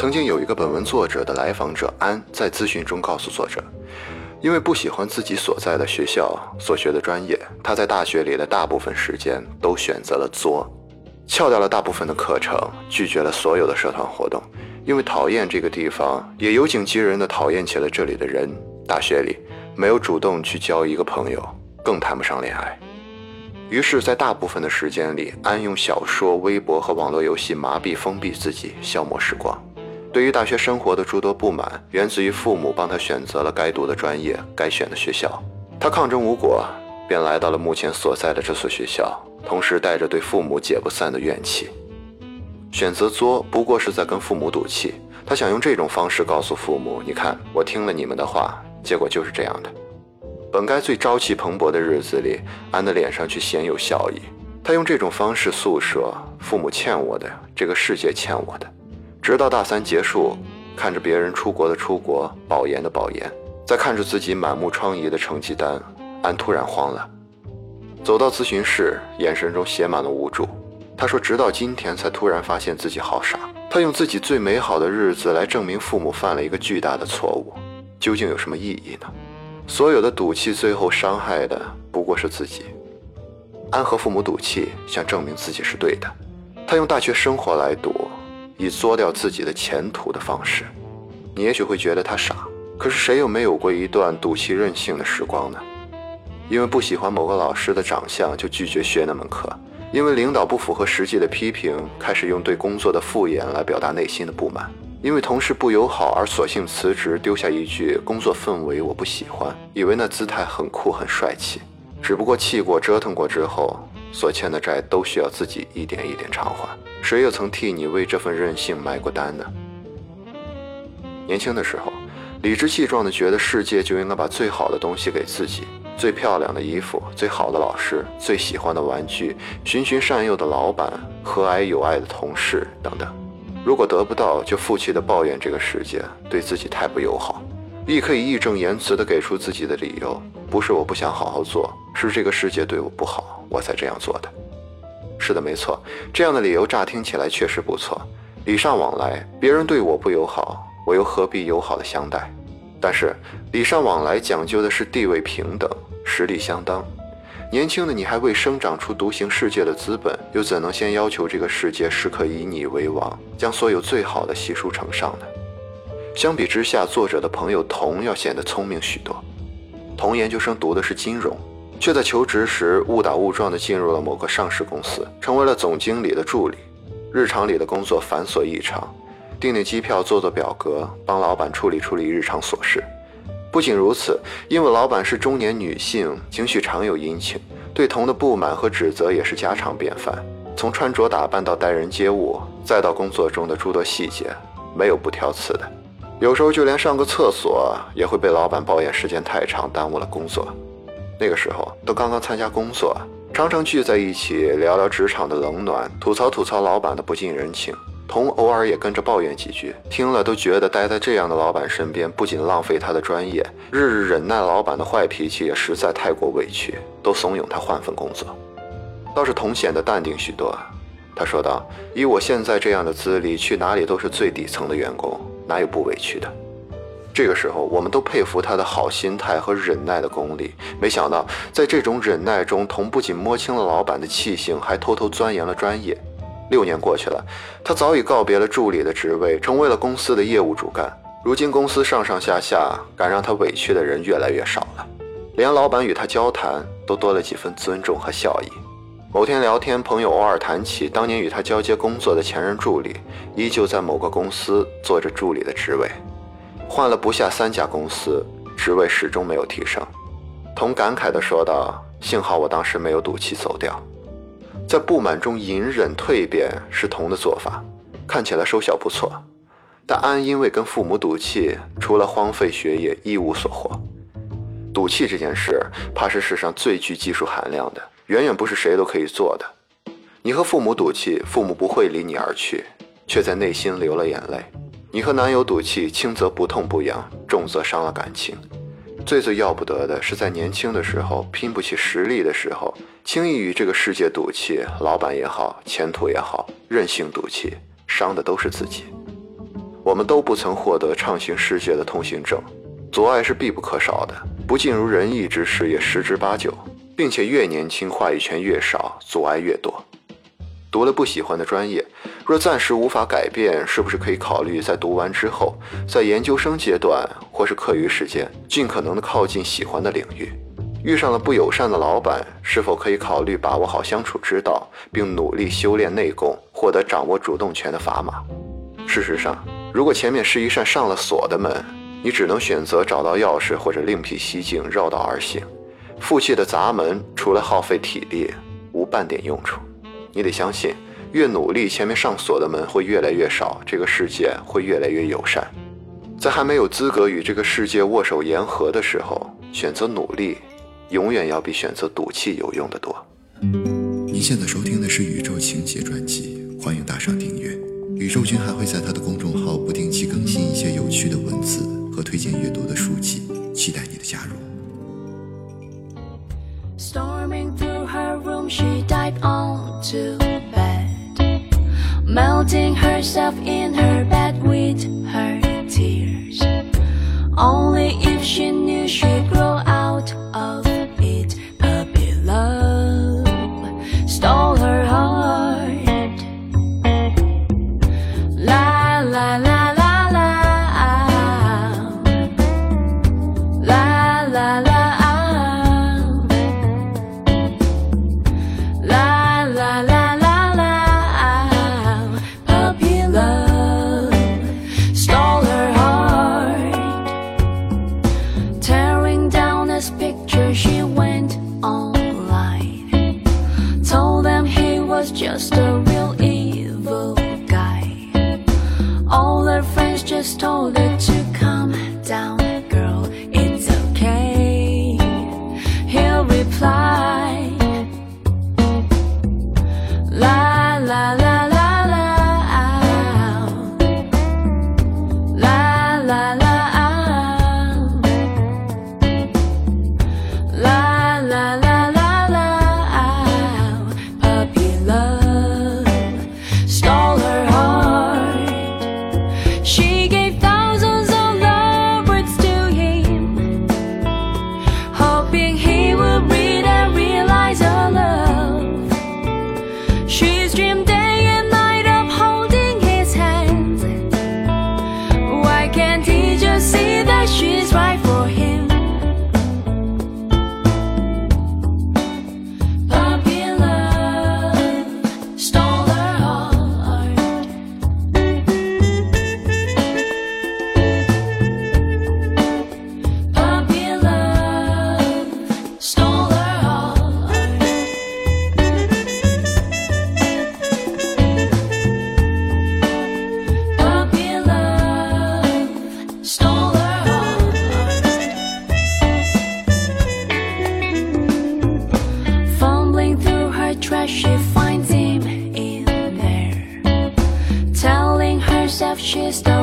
曾经有一个本文作者的来访者安在咨询中告诉作者，因为不喜欢自己所在的学校所学的专业，他在大学里的大部分时间都选择了作，翘掉了大部分的课程，拒绝了所有的社团活动，因为讨厌这个地方，也有景及人的讨厌起了这里的人。大学里没有主动去交一个朋友，更谈不上恋爱。于是在大部分的时间里，安用小说、微博和网络游戏麻痹封闭自己，消磨时光。对于大学生活的诸多不满，源自于父母帮他选择了该读的专业、该选的学校。他抗争无果，便来到了目前所在的这所学校，同时带着对父母解不散的怨气。选择作不过是在跟父母赌气，他想用这种方式告诉父母，你看，我听了你们的话，结果就是这样的。本该最朝气蓬勃的日子里，安的脸上却鲜有笑意。他用这种方式诉说，父母欠我的，这个世界欠我的。直到大三结束，看着别人出国的出国，保研的保研，再看着自己满目疮痍的成绩单，安突然慌了。走到咨询室，眼神中写满了无助。他说直到今天才突然发现自己好傻。他用自己最美好的日子来证明父母犯了一个巨大的错误，究竟有什么意义呢？所有的赌气最后伤害的不过是自己。安和父母赌气，想证明自己是对的。他用大学生活来赌，以作掉自己的前途的方式。你也许会觉得他傻，可是谁又没有过一段赌气任性的时光呢？因为不喜欢某个老师的长相就拒绝学那门课，因为领导不符合实际的批评，开始用对工作的敷衍来表达内心的不满，因为同事不友好而索性辞职，丢下一句工作氛围我不喜欢，以为那姿态很酷很帅气。只不过气过折腾过之后，所欠的债都需要自己一点一点偿还，谁又曾替你为这份任性买过单呢？年轻的时候，理直气壮地觉得世界就应该把最好的东西给自己，最漂亮的衣服，最好的老师，最喜欢的玩具，循循善诱的老板，和蔼有爱的同事等等。如果得不到，就负气地抱怨这个世界对自己太不友好，亦可以义正言辞地给出自己的理由，不是我不想好好做，是这个世界对我不好，我才这样做的。是的，没错，这样的理由乍听起来确实不错，礼尚往来，别人对我不友好，我又何必友好的相待？但是礼尚往来讲究的是地位平等，实力相当。年轻的你还未生长出独行世界的资本，又怎能先要求这个世界时刻以你为王，将所有最好的悉数呈上呢？相比之下，作者的朋友童要显得聪明许多。童研究生读的是金融，却在求职时误打误撞地进入了某个上市公司，成为了总经理的助理。日常里的工作繁琐异常，订订机票，做做表格，帮老板处理日常琐事。不仅如此，因为老板是中年女性，情绪常有阴晴，对童的不满和指责也是家常便饭。从穿着打扮到待人接物，再到工作中的诸多细节，没有不挑刺的。有时候就连上个厕所也会被老板抱怨时间太长，耽误了工作。那个时候都刚刚参加工作，常常聚在一起聊聊职场的冷暖，吐槽老板的不近人情。童偶尔也跟着抱怨几句，听了都觉得待在这样的老板身边不仅浪费他的专业，日日忍耐老板的坏脾气也实在太过委屈，都怂恿他换份工作。倒是童显得淡定许多，他说道，以我现在这样的资历，去哪里都是最底层的员工，哪有不委屈的？这个时候我们都佩服他的好心态和忍耐的功力，没想到在这种忍耐中，童不仅摸清了老板的气性，还偷偷钻研了专业。6年过去了，他早已告别了助理的职位，成为了公司的业务主干。如今公司上上下下，敢让他委屈的人越来越少了，连老板与他交谈都多了几分尊重和笑意。某天聊天，朋友偶尔谈起当年与他交接工作的前任助理，依旧在某个公司做着助理的职位，换了不下3家公司，职位始终没有提升。童感慨地说道，幸好我当时没有赌气走掉。在不满中隐忍蜕变是童的做法，看起来收效不错，但安因为跟父母赌气，除了荒废学业一无所获。赌气这件事，怕是世上最具技术含量的，远远不是谁都可以做的。你和父母赌气，父母不会离你而去，却在内心流了眼泪。你和男友赌气，轻则不痛不痒，重则伤了感情。最要不得的是，在年轻的时候，拼不起实力的时候，轻易与这个世界赌气，老板也好，前途也好，任性赌气，伤的都是自己。我们都不曾获得畅行世界的通行证，阻碍是必不可少的，不尽如人意之事也十之八九，并且越年轻话语权越少，阻碍越多。读了不喜欢的专业，若暂时无法改变，是不是可以考虑在读完之后，在研究生阶段或是课余时间，尽可能的靠近喜欢的领域？遇上了不友善的老板，是否可以考虑把握好相处之道，并努力修炼内功，获得掌握主动权的砝码？事实上，如果前面是一扇上了锁的门，你只能选择找到钥匙或者另辟蹊径绕道而行。附近的砸门除了耗费体力无半点用处。你得相信，越努力，前面上锁的门会越来越少，这个世界会越来越友善。在还没有资格与这个世界握手言和的时候，选择努力永远要比选择赌气有用的多。您现在收听的是宇宙情节专辑，欢迎打赏订阅。宇宙君还会在他的公众号不定期更新一些有趣的文字和推荐阅读的书籍，期待你的加入。 Storming through her room, she dived onto bed, melting herself in her bed with her tears. Only if she knew she'd grow out of it. Puppy love stole her heart. La la la la, la la la, la la la la la. Puppy love stole her heart. Tearing down his picture, she went online, told them he was just a real evil guy. All her friends just told her to calm down, girl, it's okay. He'll reply, la la la la la, la la la la, la la la la la. Puppy love stole her heart. She gave thousands of love words to him, hoping he would read and realize her love. She's dreamed day and night of holding his hand. Why can't he just see that she's right for him? Puppy love stole her heart. Puppy love stole her heart. Puppy love stole her heart. Fumbling through her trash, she finds him in there, telling herself she's the